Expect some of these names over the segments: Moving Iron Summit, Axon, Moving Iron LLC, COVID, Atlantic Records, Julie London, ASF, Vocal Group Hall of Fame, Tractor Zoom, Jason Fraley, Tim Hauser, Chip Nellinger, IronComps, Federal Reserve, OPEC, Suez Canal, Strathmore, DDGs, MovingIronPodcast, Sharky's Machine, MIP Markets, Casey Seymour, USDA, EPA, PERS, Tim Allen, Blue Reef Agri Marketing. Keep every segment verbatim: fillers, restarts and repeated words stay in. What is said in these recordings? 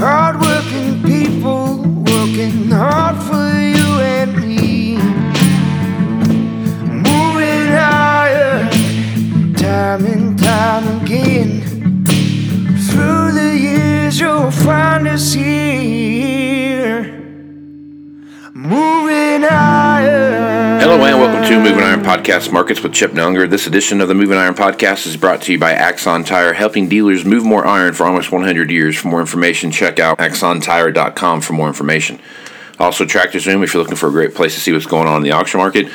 Hard-working people working hard for you and me. Moving higher, time and time again. Through the years you'll find us here, moving higher. Hello and welcome to Moving Iron Podcast Markets with Chip Nellinger. This edition of the Moving Iron Podcast is brought to you by Axon Tire, helping dealers move more iron for almost one hundred years. For more information, check out axon tire dot com for more information. Also, Tractor Zoom, if you're looking for a great place to see what's going on in the auction market,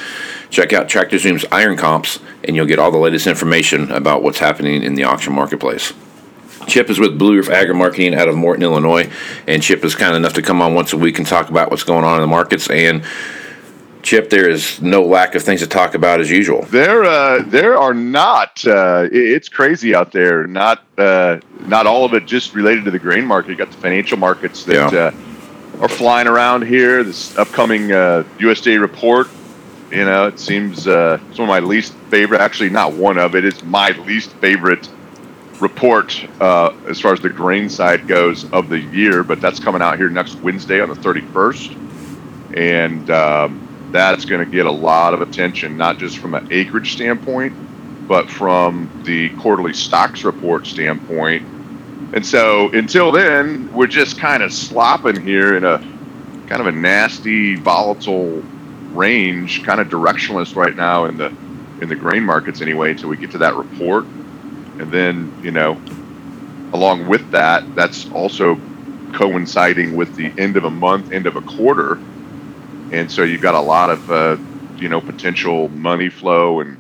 check out Tractor Zoom's IronComps, and you'll get all the latest information about what's happening in the auction marketplace. Chip is with Blue Reef Agri Marketing out of Morton, Illinois, and Chip is kind enough to come on once a week and talk about what's going on in the markets. And Chip, there is no lack of things to talk about as usual. There, uh, there are not. Uh, it's crazy out there. Not, uh, not all of it just related to the grain market. You got the financial markets that yeah. uh, are flying around here. This upcoming uh, U S D A report, you know, it seems uh, it's one of my least favorite. Actually, not one of it. It's my least favorite report uh, as far as the grain side goes of the year. But that's coming out here next Wednesday on the thirty-first, and. Um, That's going to get a lot of attention, not just from an acreage standpoint, but from the quarterly stocks report standpoint. And so until then, we're just kind of slopping here in a kind of a nasty, volatile range, kind of directionless right now in the in the grain markets anyway, until we get to that report. And then, you know, along with that, that's also coinciding with the end of a month, end of a quarter. And so you've got a lot of, uh, you know, potential money flow and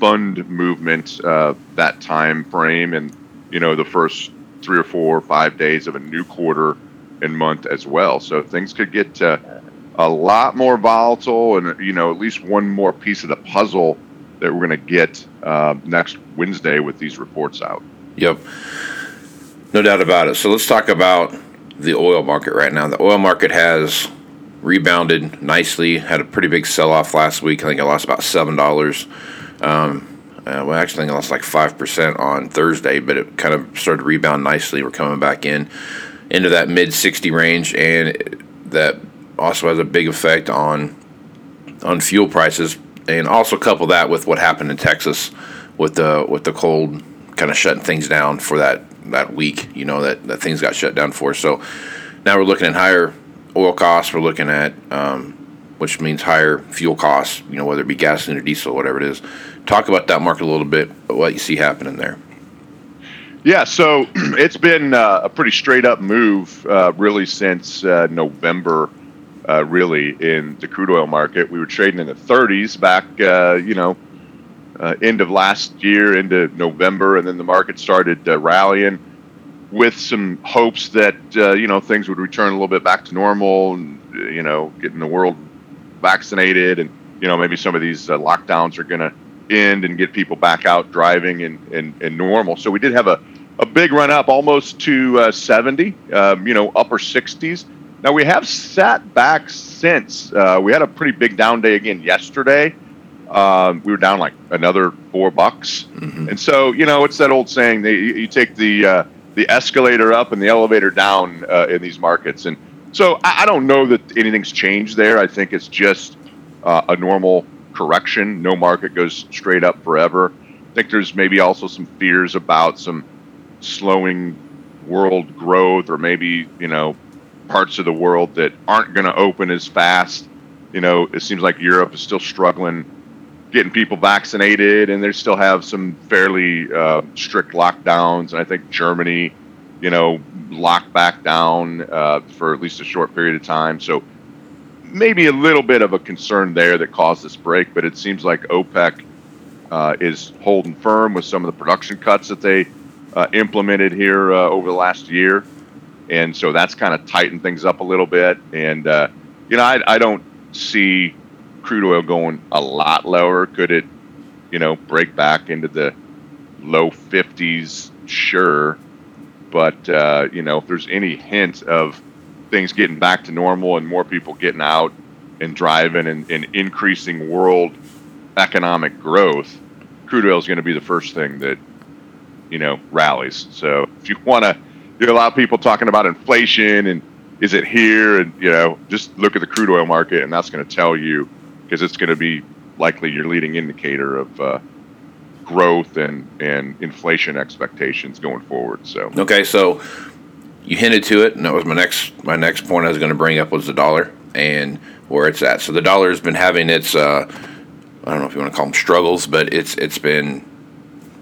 fund movement uh, that time frame, and you know the first three or four or five days of a new quarter and month as well. So things could get uh, a lot more volatile, and you know at least one more piece of the puzzle that we're going to get uh, next Wednesday with these reports out. Yep, no doubt about it. So let's talk about the oil market right now. The oil market has rebounded nicely, had a pretty big sell-off last week. I think I lost about seven dollars. Um, uh, well, actually, I think I lost like five percent on Thursday, but it kind of started to rebound nicely. We're coming back in into that mid sixty range, and it, that also has a big effect on on fuel prices, and also couple that with what happened in Texas with the with the cold kind of shutting things down for that, that week, you know, that, that things got shut down for. So now we're looking at higher oil costs, we're looking at, um, which means higher fuel costs, you know, whether it be gasoline or diesel, whatever it is. Talk about that market a little bit, what you see happening there. Yeah, so it's been uh, a pretty straight-up move, uh, really, since uh, November, uh, really, in the crude oil market. We were trading in the thirties back, uh, you know, uh, end of last year, into November, and then the market started uh, rallying, with some hopes that, uh, you know, things would return a little bit back to normal, and, you know, getting the world vaccinated, and, you know, maybe some of these uh, lockdowns are going to end and get people back out driving and, and, and normal. So we did have a, a big run up almost to uh, seventy, um, you know, upper sixties. Now we have sat back since. Uh, we had a pretty big down day again yesterday. Um, we were down like another four bucks. Mm-hmm. And so, you know, it's that old saying that you, you take the, uh, the escalator up and the elevator down uh, in these markets. And so I, I don't know that anything's changed there. I think it's just uh, a normal correction. No market goes straight up forever. I think there's maybe also some fears about some slowing world growth, or maybe, you know, parts of the world that aren't going to open as fast You know, it seems like Europe is still struggling getting people vaccinated, and they still have some fairly uh, strict lockdowns. And I think Germany, you know, locked back down uh, for at least a short period of time. So maybe a little bit of a concern there that caused this break, but it seems like OPEC uh, is holding firm with some of the production cuts that they uh, implemented here uh, over the last year. And so that's kind of tightened things up a little bit. And, uh, you know, I, I don't see crude oil going a lot lower. Could it, you know, break back into the low fifties? Sure. But, uh, you know, if there's any hint of things getting back to normal and more people getting out and driving and, and increasing world economic growth, crude oil is going to be the first thing that, you know, rallies. So if you want to, you a lot of people talking about inflation and is it here, and, you know, just look at the crude oil market, and that's going to tell you, because it's going to be likely your leading indicator of uh, growth and, and inflation expectations going forward. So okay, so you hinted to it, and that was my next my next point I was going to bring up was the dollar and where it's at. So the dollar has been having its uh, I don't know if you want to call them struggles, but it's it's been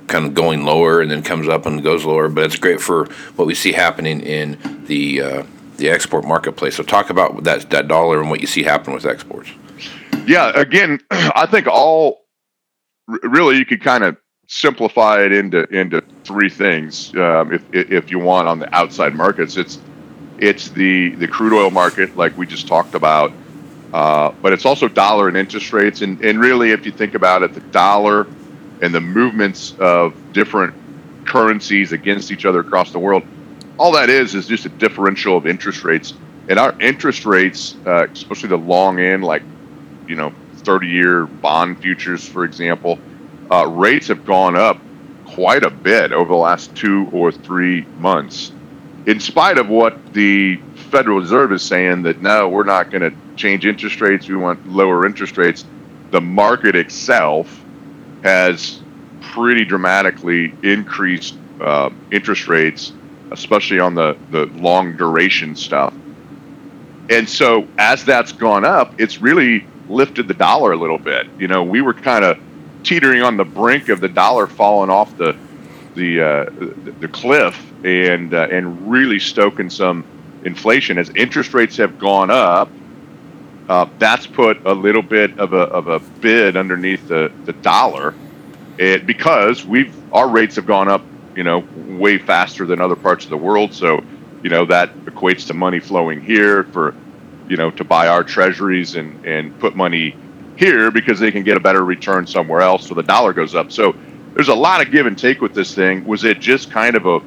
kind of going lower and then comes up and goes lower, but it's great for what we see happening in the uh, the export marketplace. So talk about that that dollar and what you see happen with exports. Yeah, again, I think all really you could kind of simplify it into into three things um, if if you want on the outside markets. It's it's the the crude oil market like we just talked about, uh, but it's also dollar and interest rates. And and really, if you think about it, the dollar and the movements of different currencies against each other across the world, all that is is just a differential of interest rates. And our interest rates, uh, especially the long end, like, you know, thirty-year bond futures, for example, uh, rates have gone up quite a bit over the last two or three months, in spite of what the Federal Reserve is saying that, no, we're not going to change interest rates. We want lower interest rates. The market itself has pretty dramatically increased uh, interest rates, especially on the, the long duration stuff. And so as that's gone up, it's really lifted the dollar a little bit. You know, we were kind of teetering on the brink of the dollar falling off the the uh, the cliff and uh, and really stoking some inflation. As interest rates have gone up, Uh, that's put a little bit of a of a bid underneath the, the dollar, it, because we've our rates have gone up, you know, way faster than other parts of the world. So, you know, that equates to money flowing here for, you know, to buy our treasuries and, and put money here because they can get a better return somewhere else. So the dollar goes up. So there's a lot of give and take with this thing. Was it just kind of a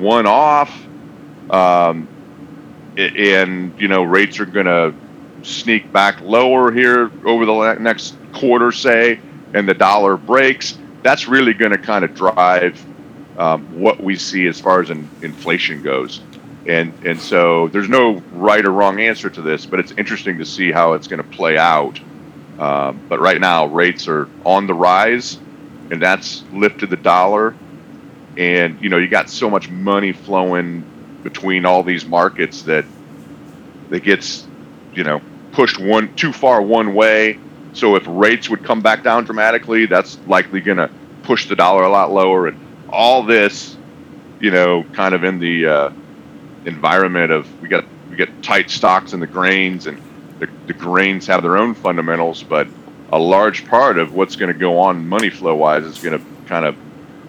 one-off? Um, and, you know, rates are going to sneak back lower here over the next quarter, say, and the dollar breaks. That's really going to kind of drive um, what we see as far as in, inflation goes. And and so there's no right or wrong answer to this, but it's interesting to see how it's going to play out. Um, but right now, rates are on the rise, and that's lifted the dollar. And, you know, you got so much money flowing between all these markets that that gets, you know, pushed one too far one way. So if rates would come back down dramatically, that's likely going to push the dollar a lot lower. And all this, you know, kind of in the uh, environment of we got we got tight stocks in the grains, and the, the grains have their own fundamentals. But a large part of what's going to go on money flow wise is going to kind of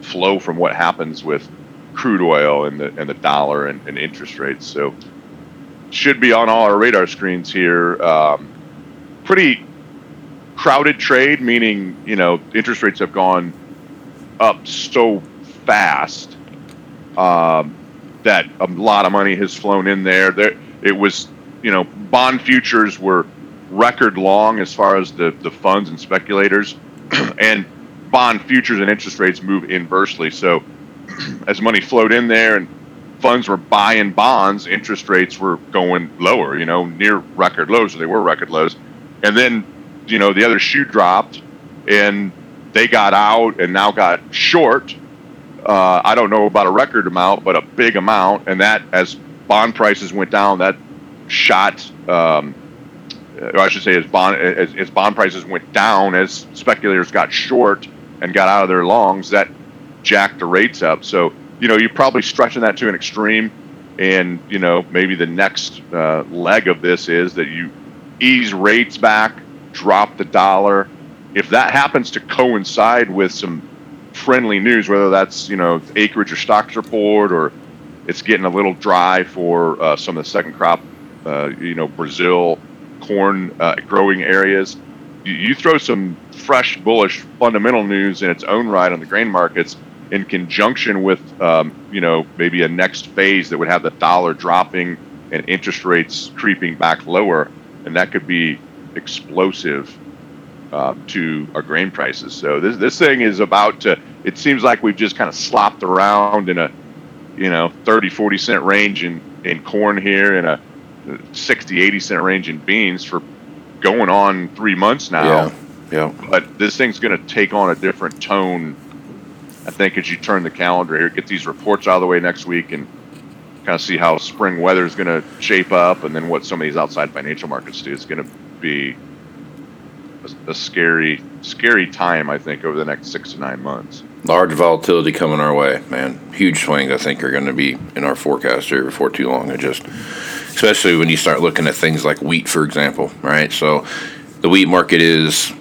flow from what happens with crude oil and the and the dollar and, and interest rates. So should be on all our radar screens here. Um, pretty crowded trade, meaning, you know, interest rates have gone up so fast um, that a lot of money has flown in there. There, it was, you know, bond futures were record long as far as the, the funds and speculators, and bond futures and interest rates move inversely. So as money flowed in there and funds were buying bonds, interest rates were going lower, you know, near record lows, or they were record lows. And then, you know, the other shoe dropped and they got out and now got short. Uh, I don't know about a record amount, but a big amount. And that, as bond prices went down, that shot um, or I should say, as bond as, as bond prices went down, as speculators got short and got out of their longs, that jacked the rates up. So, you know, you're probably stretching that to an extreme. And, you know, maybe the next uh, leg of this is that you ease rates back, drop the dollar. If that happens to coincide with some friendly news, whether that's, you know, acreage or stocks report, or it's getting a little dry for uh, some of the second crop, uh, you know, Brazil corn uh, growing areas, you, you throw some fresh bullish fundamental news in its own right on the grain markets in conjunction with, um, you know, maybe a next phase that would have the dollar dropping and interest rates creeping back lower. And that could be explosive uh, to our grain prices. So this this thing is about to, it seems like we've just kind of slopped around in a, you know, thirty, forty cent range in, in corn here, and a sixty, eighty cent range in beans for going on three months now. Yeah. Yeah. But this thing's going to take on a different tone, I think, as you turn the calendar here, get these reports out of the way next week and kind of see how spring weather is going to shape up, and then what some of these outside financial markets do. It's going to be a, a scary, scary time, I think, over the next six to nine months. Large volatility coming our way, man. Huge swings, I think, are going to be in our forecast here before too long. It just, especially when you start looking at things like wheat, for example, right? So the wheat market is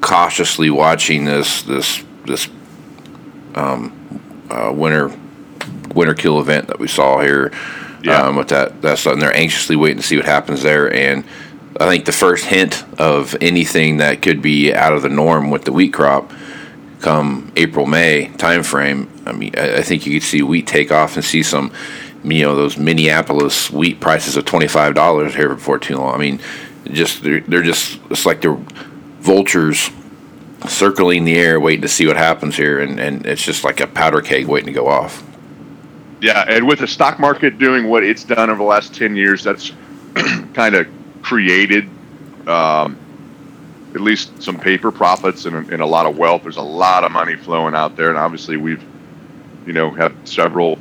cautiously watching this, this, this. Um, uh, winter winter kill event that we saw here, yeah. um, with that that stuff, and they're anxiously waiting to see what happens there. And I think the first hint of anything that could be out of the norm with the wheat crop come April May timeframe, I mean, I, I think you could see wheat take off and see some, you know, those Minneapolis wheat prices of twenty five dollars here before too long. I mean, just they're, they're just it's like they're vultures circling the air waiting to see what happens here, and, and it's just like a powder keg waiting to go off. Yeah, and with the stock market doing what it's done over the last ten years, that's kind of created um, at least some paper profits and, and a lot of wealth. There's a lot of money flowing out there, and obviously we've, you know, had several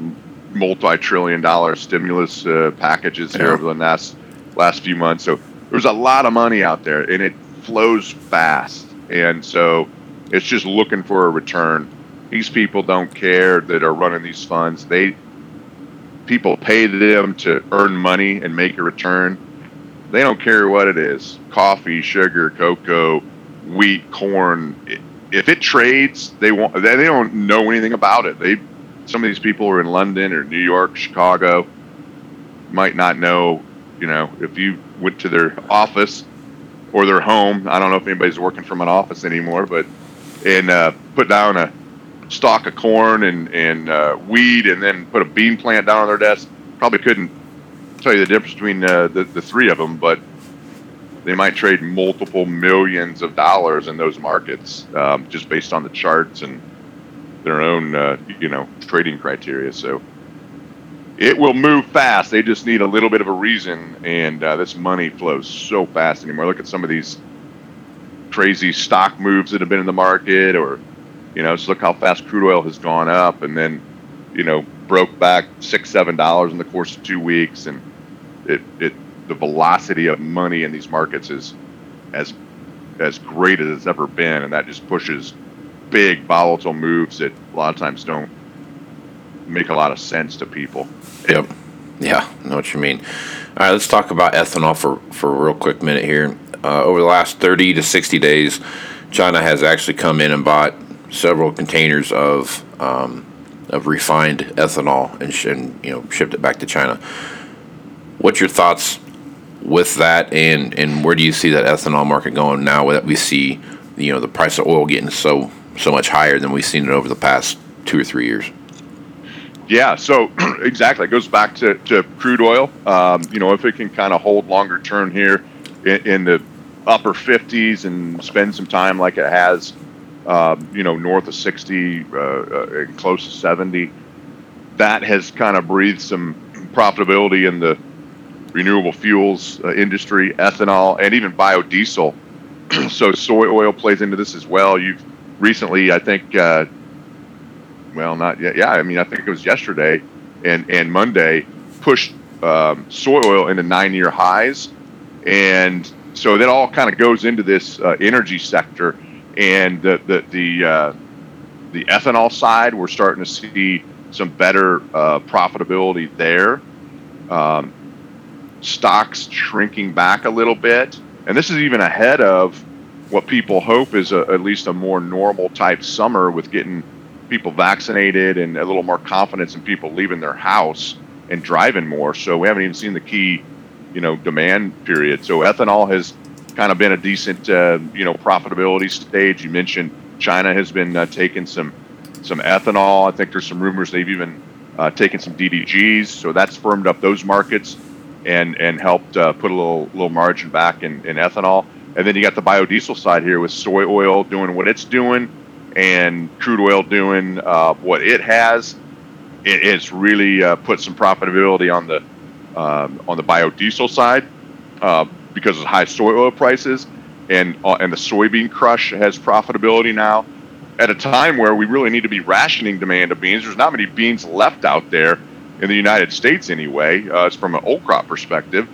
multi-trillion dollar stimulus uh, packages here yeah. over the last, last few months. So there's a lot of money out there, and it flows fast. And so it's just looking for a return. These people don't care that are running these funds. They people pay them to earn money and make a return. They don't care what it is. Coffee, sugar, cocoa, wheat, corn. If it trades, they want they don't know anything about it. They some of these people are in London or New York, Chicago, might not know, you know, if you went to their office or their home. I don't know if anybody's working from an office anymore, but and uh, put down a stalk of corn and and uh, wheat, and then put a bean plant down on their desk. Probably couldn't tell you the difference between uh, the the three of them, but they might trade multiple millions of dollars in those markets um, just based on the charts and their own uh, you know trading criteria. So it will move fast. They just need a little bit of a reason, and uh, this money flows so fast anymore. Look at some of these crazy stock moves that have been in the market, or, you know, just look how fast crude oil has gone up and then, you know, broke back six, seven dollars in the course of two weeks. And it, it the velocity of money in these markets is as as great as it's ever been, and that just pushes big volatile moves that a lot of times don't make a lot of sense to people. Yep. Yeah, I know what you mean. All right, let's talk about ethanol for, for a real quick minute here. Uh, over the last thirty to sixty days, China has actually come in and bought several containers of um, of refined ethanol and, sh- and you know shipped it back to China. What's your thoughts with that, and, and where do you see that ethanol market going now that we see, you know, the price of oil getting so so much higher than we've seen it over the past two or three years? Yeah, so exactly. It goes back to, to crude oil. Um, you know, if it can kind of hold longer term here in, in the upper fifties and spend some time like it has, um, you know, north of sixty uh, uh, and close to seventy, that has kind of breathed some profitability in the renewable fuels uh, industry, ethanol, and even biodiesel. So soy oil plays into this as well. You've recently, I think, uh, Well, not yet. Yeah, I mean, I think it was yesterday and, and Monday pushed um, soy oil into nine-year highs, and so that all kind of goes into this uh, energy sector. And the the the, uh, the ethanol side, we're starting to see some better uh, profitability there. Um, stocks shrinking back a little bit, and this is even ahead of what people hope is a, at least a more normal type summer, with getting people vaccinated and a little more confidence in people leaving their house and driving more. So we haven't even seen the key, you know, demand period. So ethanol has kind of been a decent, uh, you know, profitability stage. You mentioned China has been uh, taking some some ethanol. I think there's some rumors they've even uh, taken some D D Gs. So that's firmed up those markets and and helped uh, put a little little margin back in, in ethanol. And then you got the biodiesel side here with soy oil doing what it's doing and crude oil doing uh, what it has. It, it's really uh, put some profitability on the um, on the biodiesel side uh, because of high soy oil prices, and uh, and the soybean crush has profitability now at a time where we really need to be rationing demand of beans. There's not many beans left out there in the United States anyway, uh, it's from an old crop perspective.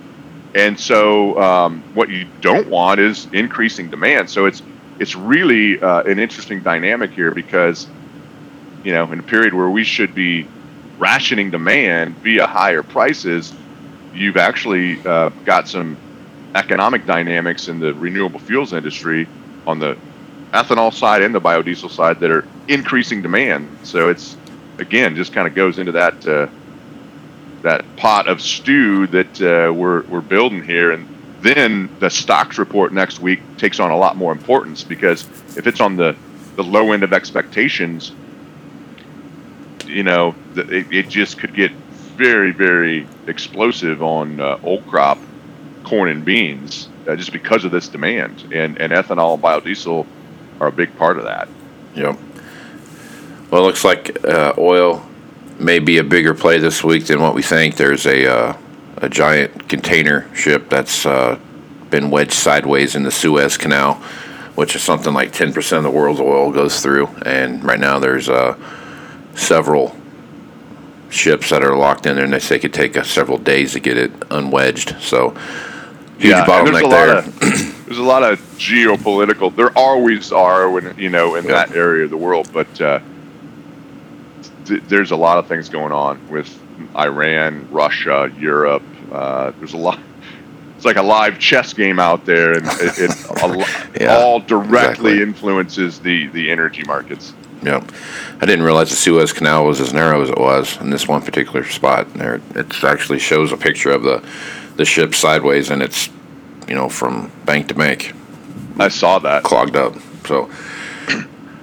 And so um, what you don't want is increasing demand. So it's it's really uh, an interesting dynamic here because, you know, in a period where we should be rationing demand via higher prices, you've actually uh, got some economic dynamics in the renewable fuels industry on the ethanol side and the biodiesel side that are increasing demand. So it's, again, just kind of goes into that uh, that pot of stew that uh, we're, we're building here. And then the stocks report next week takes on a lot more importance, because if it's on the, the low end of expectations, you know, it, it just could get very, very explosive on uh, old crop corn and beans uh, just because of this demand. And, and ethanol and biodiesel are a big part of that. Yep. Well, it looks like uh, oil may be a bigger play this week than what we think. There's a uh, a giant container ship that's uh, been wedged sideways in the Suez Canal, which is something like ten percent of the world's oil goes through. And right now there's uh, several ships that are locked in there, and they say it could take us several days to get it unwedged. So huge yeah, bottleneck there. Of, there's a lot of geopolitical. There always are, when you know, in yeah. that area of the world, but. Uh, There's a lot of things going on with Iran, Russia, Europe. Uh, there's a lot. It's like a live chess game out there, and it, it a lot, yeah, all directly exactly. influences the, the energy markets. Yep. I didn't realize the Suez Canal was as narrow as it was in this one particular spot. There, it actually shows a picture of the the ship sideways, and it's, you know, from bank to bank. I saw that clogged up. So.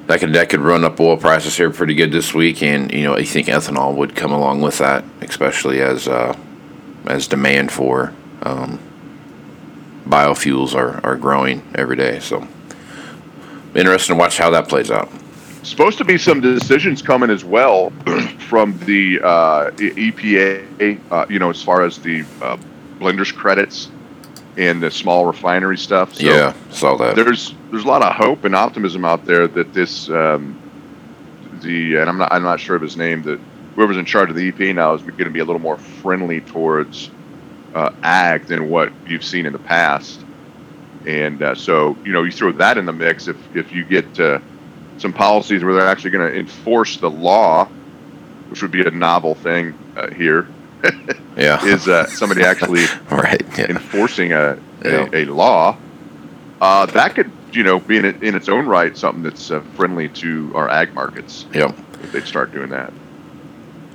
That could, that could run up oil prices here pretty good this week, and you know, I think ethanol would come along with that, especially as uh, as demand for um, biofuels are, are growing every day. So interesting to watch how that plays out. Supposed to be some decisions coming as well from the uh, E P A, uh, you know, as far as the uh, blender's credits and the small refinery stuff. So yeah, saw that. There's there's a lot of hope and optimism out there that this um, the and I'm not I'm not sure of his name, that whoever's in charge of the E P A now is going to be a little more friendly towards uh, ag than what you've seen in the past. And uh, so you know, you throw that in the mix. If if you get uh, some policies where they're actually going to enforce the law, which would be a novel thing uh, here. Yeah, is uh, somebody actually right, yeah. enforcing a a, yeah. a law uh, that could, you know, be in, in its own right something that's uh, friendly to our ag markets. Yep, if they start doing that.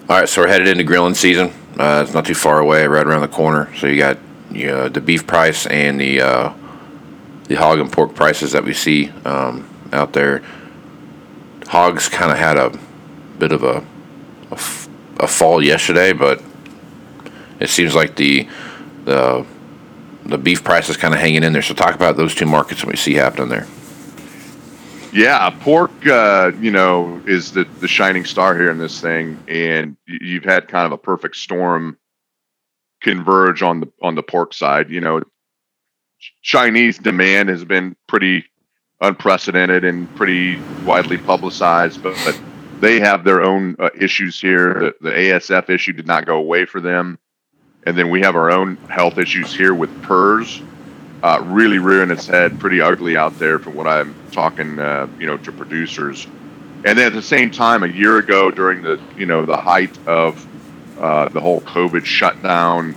All right, so we're headed into grilling season. Uh, it's not too far away, right around the corner. So you got you know, the beef price and the uh, the hog and pork prices that we see um, out there. Hogs kind of had a bit of a, a, f- a fall yesterday, but it seems like the the the beef price is kind of hanging in there. So talk about those two markets and we see happening there. Yeah, pork, uh, you know, is the, the shining star here in this thing, and you've had kind of a perfect storm converge on the on the pork side. You know, Chinese demand has been pretty unprecedented and pretty widely publicized, but, but they have their own uh, issues here. The, the A S F issue did not go away for them. And then we have our own health issues here with PERS, uh, really rearing its head pretty ugly out there from what I'm talking, uh, you know, to producers. And then at the same time, a year ago during the, you know, the height of uh, the whole COVID shutdown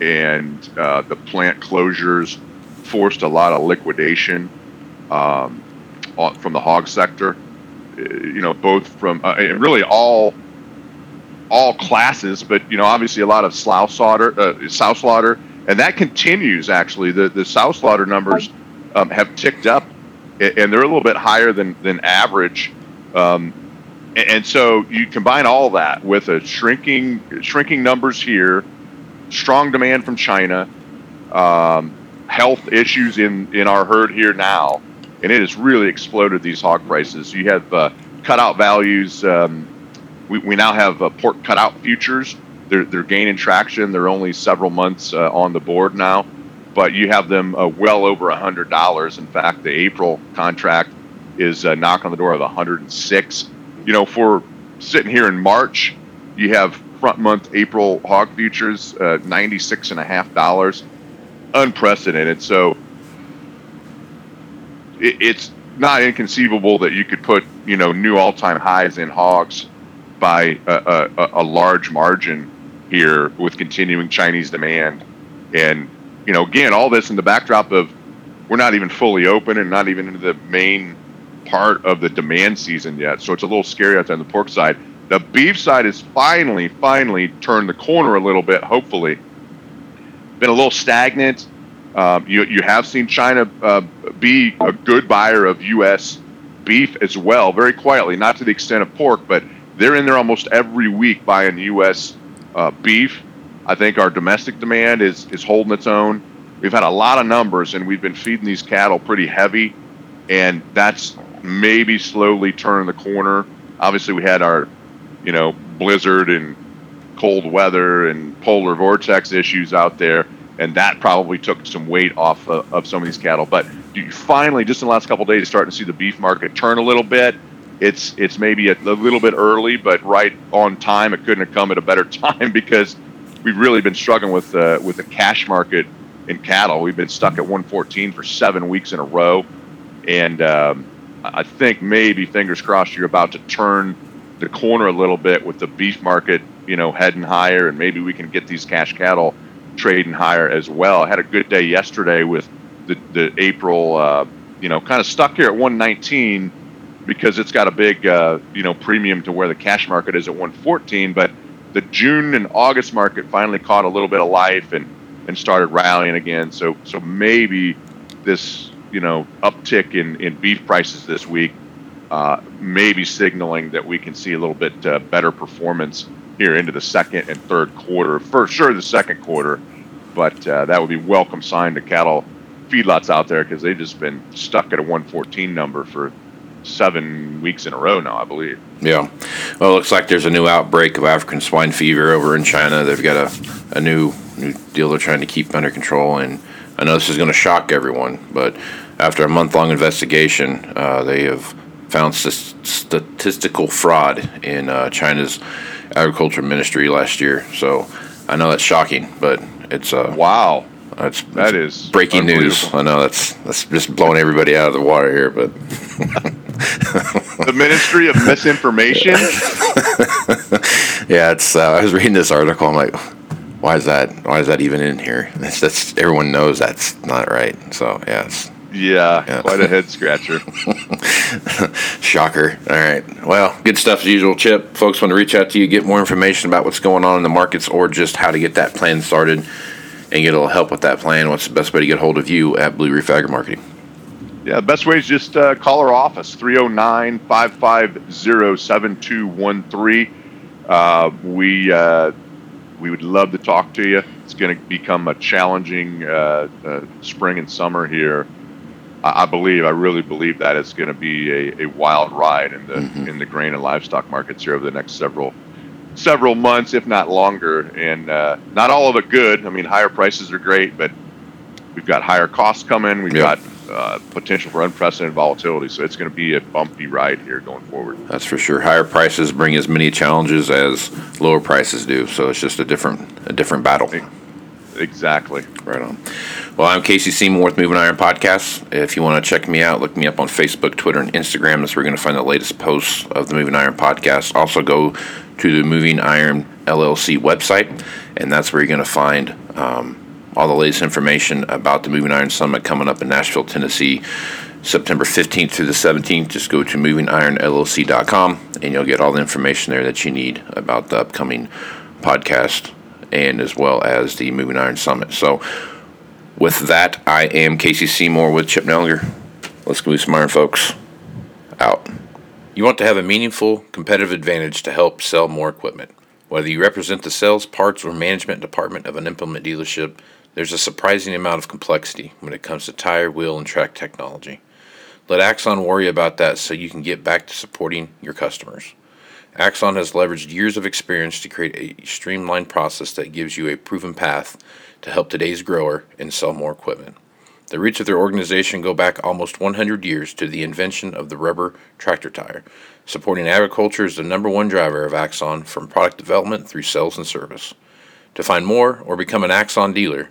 and uh, the plant closures forced a lot of liquidation um, from the hog sector, you know, both from uh, and really all all classes, but, you know, obviously a lot of sow slaughter, uh, sow slaughter, and that continues, actually. The the sow slaughter numbers um, have ticked up, and they're a little bit higher than, than average. Um, and, and so you combine all that with a shrinking shrinking numbers here, strong demand from China, um, health issues in, in our herd here now, and it has really exploded these hog prices. You have uh, cutout values. Um, we, we now have uh, pork cutout futures. They're, they're gaining traction. They're only several months uh, on the board now, but you have them uh, well over one hundred dollars. In fact, the April contract is uh, knocking on the door of one hundred six. You know, for sitting here in March, you have front month April hog futures, uh, ninety-six and a half dollars, unprecedented. So it, it's not inconceivable that you could put, you know, new all-time highs in hogs by a, a, a large margin here with continuing Chinese demand. And, you know, again, all this in the backdrop of we're not even fully open and not even into the main part of the demand season yet. So it's a little scary out there on the pork side. The beef side has finally, finally turned the corner a little bit, hopefully. Been a little stagnant. Um, you, you have seen China uh, be a good buyer of U S beef as well, very quietly, not to the extent of pork, but they're in there almost every week buying U S uh, beef. I think our domestic demand is, is holding its own. We've had a lot of numbers, and we've been feeding these cattle pretty heavy, and that's maybe slowly turning the corner. Obviously, we had our, you know, blizzard and cold weather and polar vortex issues out there, and that probably took some weight off of, of some of these cattle. But you finally, just in the last couple of days, starting to see the beef market turn a little bit. It's it's maybe a, a little bit early, but right on time. It couldn't have come at a better time because we've really been struggling with uh, with the cash market in cattle. We've been stuck at one fourteen for seven weeks in a row, and um, I think maybe, fingers crossed, you're about to turn the corner a little bit with the beef market, you know, heading higher, and maybe we can get these cash cattle trading higher as well. I had a good day yesterday with the, the April, uh, you know, kind of stuck here at one nineteen because it's got a big, uh, you know, premium to where the cash market is at one fourteen. But the June and August market finally caught a little bit of life and, and started rallying again. So so maybe this, you know, uptick in, in beef prices this week Uh, maybe signaling that we can see a little bit uh, better performance here into the second and third quarter. For sure, the second quarter, but uh, that would be a welcome sign to cattle feedlots out there because they've just been stuck at a one fourteen number for seven weeks in a row now, I believe. Yeah. Well, it looks like there's a new outbreak of African swine fever over in China. They've got a, a new, new deal they're trying to keep under control, and I know this is going to shock everyone, but after a month-long investigation, uh, they have found st- statistical fraud in uh, China's agriculture ministry last year. So I know that's shocking, but it's uh, wow, it's, that it's is breaking news. I know that's that's just blowing everybody out of the water here. But the Ministry of Misinformation. Yeah, it's. Uh, I was reading this article. I'm like, why is that? Why is that even in here? That's, that's everyone knows that's not right. So yeah. It's, Yeah, yeah, quite a head scratcher. Shocker. All right. Well, good stuff as usual, Chip. Folks want to reach out to you, get more information about what's going on in the markets or just how to get that plan started and get a little help with that plan. What's the best way to get hold of you at Blue Reef Agri Marketing? Yeah, the best way is just uh, call our office, three oh nine, five five oh, seven two one three. Uh, we, uh, we would love to talk to you. It's going to become a challenging uh, uh, spring and summer here. I believe, I really believe that it's going to be a, a wild ride in the mm-hmm. in the grain and livestock markets here over the next several several months, if not longer. And uh, not all of it good. I mean, higher prices are great, but we've got higher costs coming. We've yep. got uh, potential for unprecedented volatility. So it's going to be a bumpy ride here going forward. That's for sure. Higher prices bring as many challenges as lower prices do. So it's just a different a different battle. Exactly. Right on. Well, I'm Casey Seymour with Moving Iron Podcasts. If you want to check me out, look me up on Facebook, Twitter, and Instagram. That's where you're going to find the latest posts of the Moving Iron Podcast. Also go to the Moving Iron L L C website, and that's where you're going to find um, all the latest information about the Moving Iron Summit coming up in Nashville, Tennessee, September fifteenth through the seventeenth. Just go to moving iron l l c dot com, and you'll get all the information there that you need about the upcoming podcast and as well as the Moving Iron Summit. So with that, I am Casey Seymour with Chip Nellinger. Let's move some iron, folks. Out. You want to have a meaningful competitive advantage to help sell more equipment. Whether you represent the sales, parts, or management department of an implement dealership, there's a surprising amount of complexity when it comes to tire, wheel, and track technology. Let Axon worry about that so you can get back to supporting your customers. Axon has leveraged years of experience to create a streamlined process that gives you a proven path to help today's grower and sell more equipment. The roots of their organization go back almost one hundred years to the invention of the rubber tractor tire. Supporting agriculture is the number one driver of Axon, from product development through sales and service. To find more or become an Axon dealer,